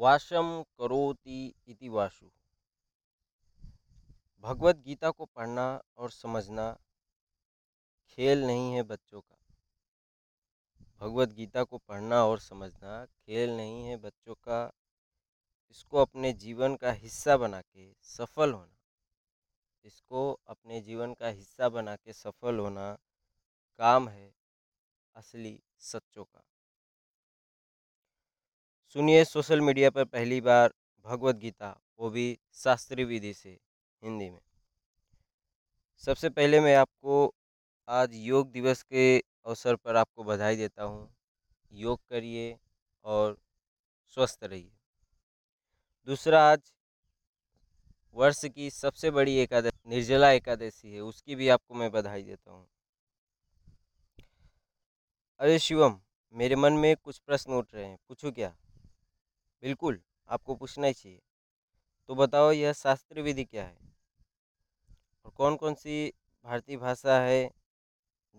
वासम करोति इति वासु। भगवद्गीता को पढ़ना और समझना खेल नहीं है बच्चों का। भगवद्गीता को पढ़ना और समझना खेल नहीं है बच्चों का। इसको अपने जीवन का हिस्सा बना के सफल होना काम है असली सच्चों का। सुनिए सोशल मीडिया पर पहली बार भगवद्गीता, वो भी शास्त्रीय विधि से हिंदी में। सबसे पहले मैं आपको आज योग दिवस के अवसर पर आपको बधाई देता हूँ। योग करिए और स्वस्थ रहिए। दूसरा, आज वर्ष की सबसे बड़ी एकादशी निर्जला एकादशी है, उसकी भी आपको मैं बधाई देता हूँ। अरे शिवम, मेरे मन में कुछ प्रश्न उठ रहे हैं, पूछूं क्या? बिल्कुल, आपको पूछना ही चाहिए। तो बताओ, यह शास्त्रीय विधि क्या है और कौन कौन सी भारतीय भाषा है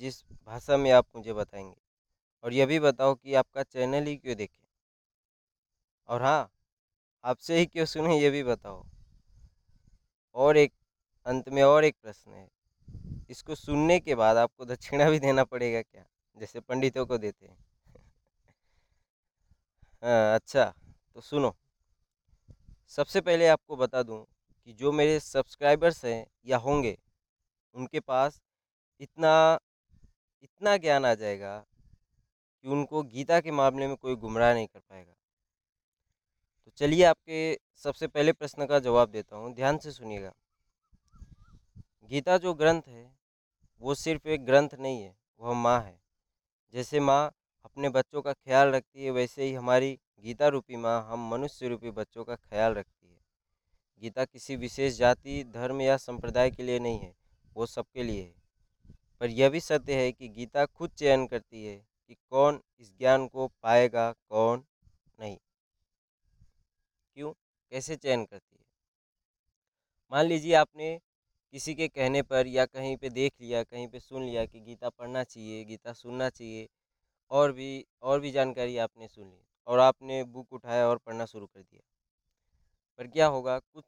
जिस भाषा में आप मुझे बताएंगे? और यह भी बताओ कि आपका चैनल ही क्यों देखें, और हाँ, आपसे ही क्यों सुने, यह भी बताओ। और एक अंत में और एक प्रश्न है, इसको सुनने के बाद आपको दक्षिणा भी देना पड़ेगा क्या, जैसे पंडितों को देते हैं? हाँ, अच्छा, तो सुनो। सबसे पहले आपको बता दूं कि जो मेरे सब्सक्राइबर्स हैं या होंगे, उनके पास इतना ज्ञान आ जाएगा कि उनको गीता के मामले में कोई गुमराह नहीं कर पाएगा। तो चलिए, आपके सबसे पहले प्रश्न का जवाब देता हूँ, ध्यान से सुनिएगा। गीता जो ग्रंथ है वो सिर्फ एक ग्रंथ नहीं है, वह माँ है। जैसे माँ अपने बच्चों का ख्याल रखती है, वैसे ही हमारी गीता रूपी माँ हम मनुष्य रूपी बच्चों का ख्याल रखती है। गीता किसी विशेष जाति, धर्म या संप्रदाय के लिए नहीं है, वो सबके लिए है। पर यह भी सत्य है कि गीता खुद चयन करती है कि कौन इस ज्ञान को पाएगा, कौन नहीं। क्यों, कैसे चयन करती है? मान लीजिए आपने किसी के कहने पर या कहीं पे देख लिया, कहीं पे सुन लिया कि गीता पढ़ना चाहिए, गीता सुनना चाहिए, और भी जानकारी आपने सुन ली और आपने बुक उठाया और पढ़ना शुरू कर दिया। पर क्या होगा, कुछ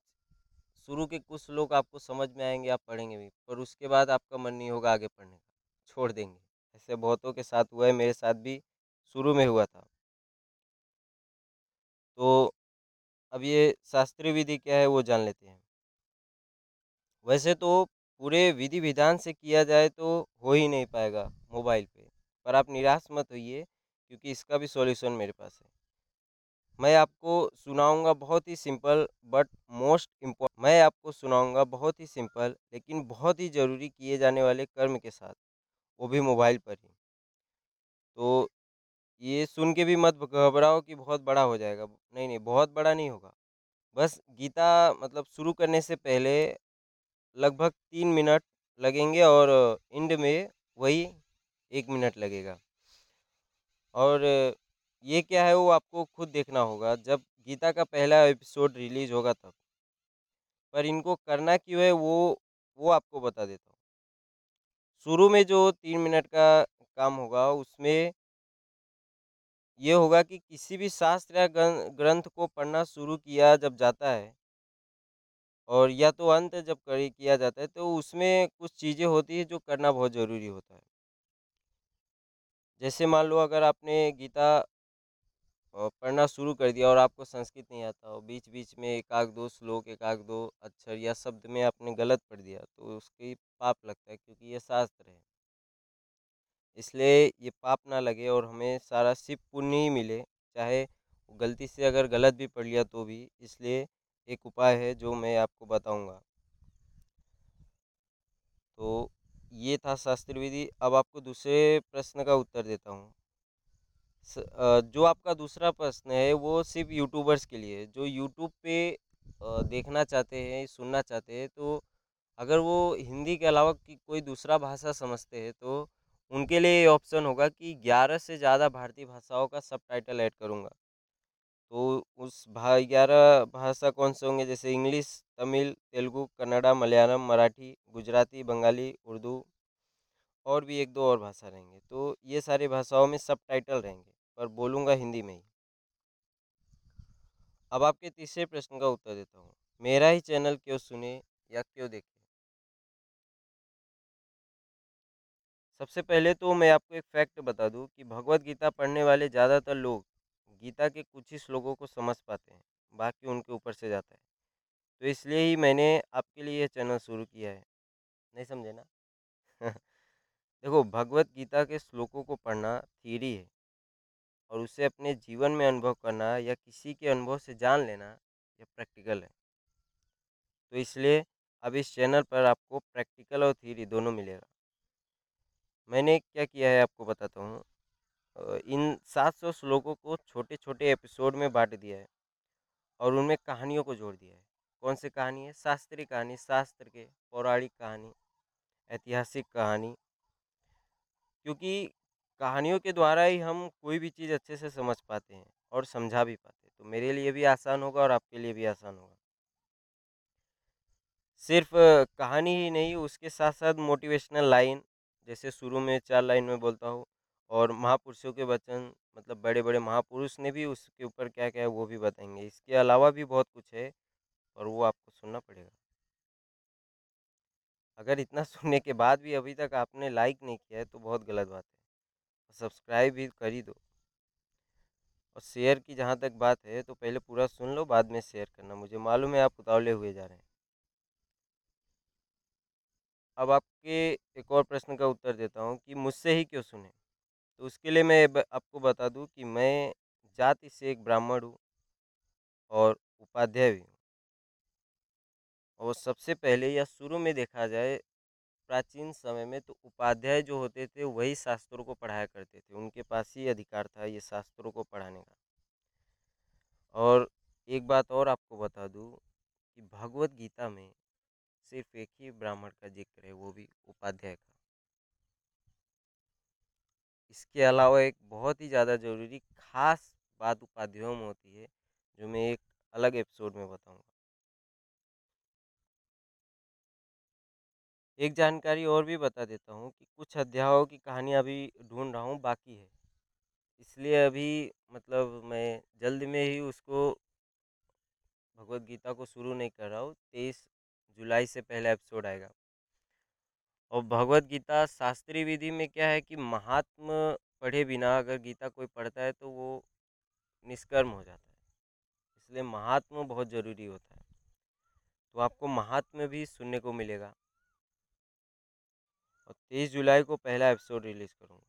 शुरू के कुछ लोग आपको समझ में आएंगे, आप पढ़ेंगे भी, पर उसके बाद आपका मन नहीं होगा आगे पढ़ने का, छोड़ देंगे। ऐसे बहुतों के साथ हुआ है, मेरे साथ भी शुरू में हुआ था। तो अब ये शास्त्रीय विधि क्या है वो जान लेते हैं। वैसे तो पूरे विधि विधान से किया जाए तो हो ही नहीं पाएगा मोबाइल पे, पर आप निराश मत होइए, क्योंकि इसका भी सॉल्यूशन मेरे पास है। मैं आपको सुनाऊंगा बहुत ही सिंपल लेकिन बहुत ही ज़रूरी किए जाने वाले कर्म के साथ, वो भी मोबाइल पर ही। तो ये सुन के भी मत घबराओ कि बहुत बड़ा हो जाएगा। नहीं, बहुत बड़ा नहीं होगा। बस गीता शुरू करने से पहले लगभग 3 मिनट लगेंगे और एंड में वही 1 मिनट लगेगा। और ये क्या है वो आपको खुद देखना होगा जब गीता का पहला एपिसोड रिलीज होगा तब। पर इनको करना क्यों है वो आपको बता देता हूँ। शुरू में जो 3 मिनट का काम होगा उसमें ये होगा कि किसी भी शास्त्र या ग्रंथ को पढ़ना शुरू किया जब जाता है और या तो अंत जब किया जाता है, तो उसमें कुछ चीज़ें होती है जो करना बहुत ज़रूरी होता है। जैसे मान लो अगर आपने गीता पढ़ना शुरू कर दिया और आपको संस्कृत नहीं आता हो, बीच बीच में एक आध दो अक्षर या शब्द में आपने गलत पढ़ दिया, तो उसकी पाप लगता है, क्योंकि ये शास्त्र है। इसलिए ये पाप ना लगे और हमें सारा सिर्फ पुण्य ही मिले, चाहे गलती से अगर गलत भी पढ़ लिया तो भी। इसलिए एक उपाय है जो मैं आपको बताऊंगा। तो ये था शास्त्रीय विधि। अब आपको दूसरे प्रश्न का उत्तर देता हूँ। जो आपका दूसरा प्रश्न है वो सिर्फ यूट्यूबर्स के लिए, जो यूट्यूब पे देखना चाहते हैं, सुनना चाहते हैं। तो अगर वो हिंदी के अलावा की कोई दूसरा भाषा समझते हैं तो उनके लिए ये ऑप्शन होगा कि 11 से ज़्यादा भारतीय भाषाओं का सबटाइटल ऐड करूँगा। तो उस 11 भाषा कौन से होंगे? जैसे इंग्लिश, तमिल, तेलुगु, कन्नड़ा, मलयालम, मराठी, गुजराती, बंगाली, उर्दू, और भी 1-2 और भाषा रहेंगे। तो ये सारी भाषाओं में सबटाइटल रहेंगे, पर बोलूँगा हिंदी में ही। अब आपके तीसरे प्रश्न का उत्तर देता हूँ। मेरा ही चैनल क्यों सुने या क्यों देखें? सबसे पहले तो मैं आपको एक फैक्ट बता दूं कि भगवद्गीता पढ़ने वाले ज़्यादातर लोग गीता के कुछ ही श्लोकों को समझ पाते हैं, बाकी उनके ऊपर से जाता है। तो इसलिए ही मैंने आपके लिए यह चैनल शुरू किया है। नहीं समझे ना? देखो, भगवद्गीता के श्लोकों को पढ़ना थ्योरी है, और उसे अपने जीवन में अनुभव करना या किसी के अनुभव से जान लेना यह प्रैक्टिकल है। तो इसलिए अब इस चैनल पर आपको प्रैक्टिकल और थ्योरी दोनों मिलेगा। मैंने क्या किया है आपको बताता हूँ। इन 700 श्लोकों को छोटे छोटे एपिसोड में बांट दिया है और उनमें कहानियों को जोड़ दिया है। कौन सी कहानी है? शास्त्रीय कहानी, शास्त्र के, पौराणिक कहानी, ऐतिहासिक कहानी, क्योंकि कहानियों के द्वारा ही हम कोई भी चीज़ अच्छे से समझ पाते हैं और समझा भी पाते हैं। तो मेरे लिए भी आसान होगा और आपके लिए भी आसान होगा। सिर्फ कहानी ही नहीं, उसके साथ साथ मोटिवेशनल लाइन, जैसे शुरू में 4 लाइन में बोलता हूँ, और महापुरुषों के वचन, मतलब बड़े बड़े महापुरुष ने भी उसके ऊपर क्या क्या है वो भी बताएंगे। इसके अलावा भी बहुत कुछ है और वो आपको सुनना पड़ेगा। अगर इतना सुनने के बाद भी अभी तक आपने लाइक नहीं किया है तो बहुत गलत बात है। सब्सक्राइब भी कर ही दो। और शेयर की जहाँ तक बात है तो पहले पूरा सुन लो, बाद में शेयर करना। मुझे मालूम है आप उतावले हुए जा रहे हैं। अब आपके एक और प्रश्न का उत्तर देता हूँ कि मुझसे ही क्यों सुने। तो उसके लिए मैं आपको बता दूँ कि मैं जाति से एक ब्राह्मण हूँ और उपाध्याय भी हूँ। और सबसे पहले या शुरू में देखा जाए प्राचीन समय में तो उपाध्याय जो होते थे वही शास्त्रों को पढ़ाया करते थे। उनके पास ही अधिकार था ये शास्त्रों को पढ़ाने का। और एक बात और आपको बता दूँ कि भगवद गीता में सिर्फ एक ही ब्राह्मण का जिक्र है, वो भी उपाध्याय का। इसके अलावा एक बहुत ही ज़्यादा ज़रूरी खास बात उपाध्यायों में होती है, जो मैं एक अलग एपिसोड में बताऊंगा। एक जानकारी और भी बता देता हूँ कि कुछ अध्यायों की कहानी अभी ढूंढ रहा हूँ, बाकी है, इसलिए अभी मतलब मैं जल्द में ही उसको भगवद्गीता को शुरू नहीं कर रहा हूँ। 23 जुलाई से पहले एपिसोड आएगा। और भगवद गीता शास्त्रीय विधि में क्या है कि महात्मा पढ़े बिना अगर गीता कोई पढ़ता है तो वो निष्कर्म हो जाता है, इसलिए महात्मा बहुत ज़रूरी होता है। तो आपको महात्मा भी सुनने को मिलेगा। और 23 जुलाई को पहला एपिसोड रिलीज़ करूँगा,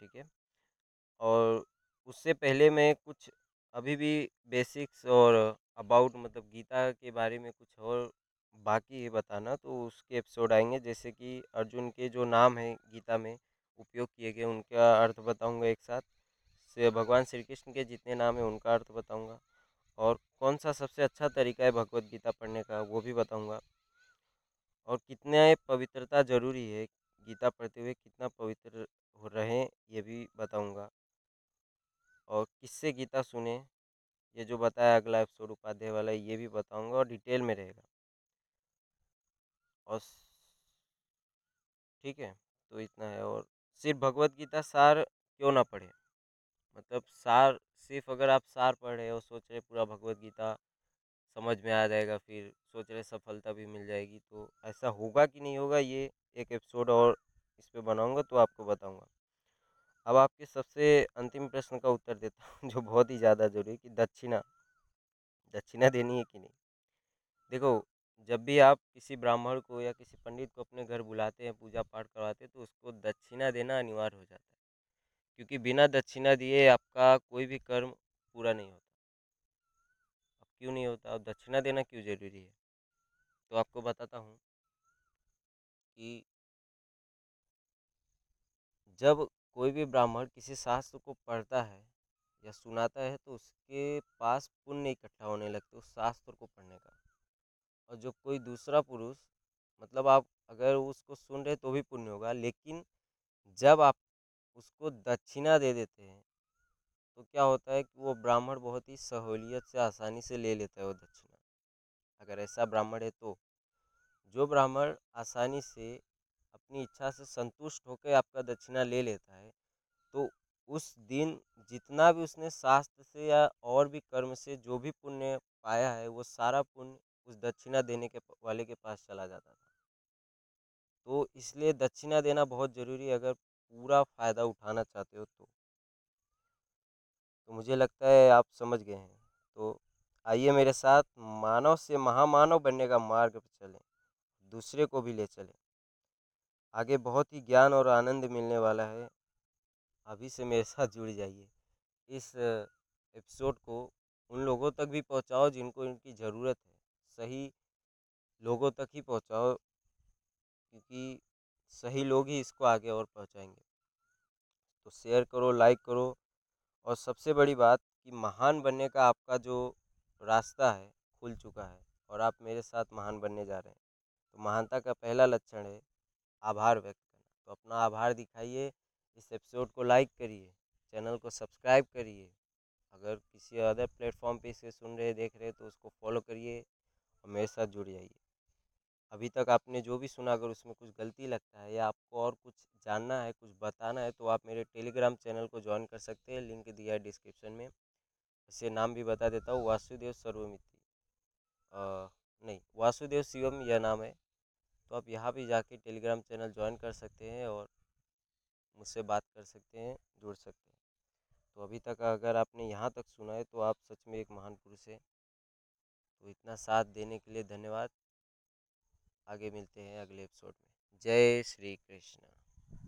ठीक है। और उससे पहले मैं कुछ अभी भी बेसिक्स और अबाउट मतलब गीता के बारे में कुछ और बाकी है बताना, तो उसके एपिसोड आएंगे। जैसे कि अर्जुन के जो नाम है गीता में उपयोग किए गए उनका अर्थ बताऊंगा, एक साथ से भगवान श्री कृष्ण के जितने नाम है उनका अर्थ बताऊंगा, और कौन सा सबसे अच्छा तरीका है भगवद गीता पढ़ने का वो भी बताऊंगा, और कितने पवित्रता ज़रूरी है गीता पढ़ते हुए, कितना पवित्र हो रहें ये भी बताऊँगा, और किससे गीता सुने ये जो बताया अगला एपिसोड उपाध्याय वाला ये भी बताऊँगा और डिटेल में रहेगा। और ठीक है, तो इतना है। और सिर्फ भगवद गीता सार क्यों ना पढ़े, मतलब सार सिर्फ अगर आप सार पढ़ रहे हो, सोच रहे पूरा भगवद गीता समझ में आ जाएगा, फिर सोच रहे सफलता भी मिल जाएगी, तो ऐसा होगा कि नहीं होगा ये एक एपिसोड और इस पे बनाऊंगा तो आपको बताऊंगा। अब आपके सबसे अंतिम प्रश्न का उत्तर देता हूँ जो बहुत ही ज़्यादा ज़रूरी, कि दक्षिणा देनी है कि नहीं। देखो, जब भी आप किसी ब्राह्मण को या किसी पंडित को अपने घर बुलाते हैं, पूजा पाठ करवाते हैं, तो उसको दक्षिणा देना अनिवार्य हो जाता है, क्योंकि बिना दक्षिणा दिए आपका कोई भी कर्म पूरा नहीं होता। अब क्यों नहीं होता, अब दक्षिणा देना क्यों ज़रूरी है, तो आपको बताता हूँ कि जब कोई भी ब्राह्मण किसी शास्त्र को पढ़ता है या सुनाता है तो उसके पास पुण्य इकट्ठा होने लगता है उस शास्त्र को पढ़ने का। और जो कोई दूसरा पुरुष, मतलब आप अगर उसको सुन रहे तो भी पुण्य होगा, लेकिन जब आप उसको दक्षिणा दे देते हैं तो क्या होता है कि वो ब्राह्मण बहुत ही सहूलियत से, आसानी से ले लेता है वो दक्षिणा। अगर ऐसा ब्राह्मण है तो जो ब्राह्मण आसानी से अपनी इच्छा से संतुष्ट होकर आपका दक्षिणा ले लेता है, तो उस दिन जितना भी उसने शास्त्र से या और भी कर्म से जो भी पुण्य पाया है वो सारा पुण्य उस दक्षिणा देने के वाले के पास चला जाता था। तो इसलिए दक्षिणा देना बहुत ज़रूरी है अगर पूरा फ़ायदा उठाना चाहते हो तो मुझे लगता है आप समझ गए हैं। तो आइए मेरे साथ मानव से महामानव बनने का मार्ग पर चलें, दूसरे को भी ले चलें। आगे बहुत ही ज्ञान और आनंद मिलने वाला है। अभी से मेरे साथ जुड़ जाइए, इस एपिसोड को उन लोगों तक भी पहुंचाओ जिनको इनकी ज़रूरत है, सही लोगों तक ही पहुंचाओ क्योंकि सही लोग ही इसको आगे और पहुंचाएंगे। तो शेयर करो, लाइक करो और सबसे बड़ी बात कि महान बनने का आपका जो रास्ता है खुल चुका है और आप मेरे साथ महान बनने जा रहे हैं। तो महानता का पहला लक्षण है आभार व्यक्त करना। तो अपना आभार दिखाइए, इस एपिसोड को लाइक करिए, चैनल को सब्सक्राइब करिए, अगर किसी अदर प्लेटफॉर्म पे इसे सुन रहे देख रहे तो उसको फॉलो करिए और मेरे साथ जुड़ जाइए। अभी तक आपने जो भी सुना अगर उसमें कुछ गलती लगता है या आपको और कुछ जानना है, कुछ बताना है तो आप मेरे टेलीग्राम चैनल को ज्वाइन कर सकते हैं, लिंक दिया है डिस्क्रिप्शन में। इसे नाम भी बता देता हूँ, वासुदेव शिवम यह नाम है। तो आप यहाँ भी जाके टेलीग्राम चैनल ज्वाइन कर सकते हैं और मुझसे बात कर सकते हैं, जुड़ सकते हैं। तो अभी तक अगर आपने यहाँ तक सुना है तो आप सच में एक महान पुरुष हैं। तो इतना साथ देने के लिए धन्यवाद। आगे मिलते हैं अगले एपिसोड में। जय श्री कृष्ण।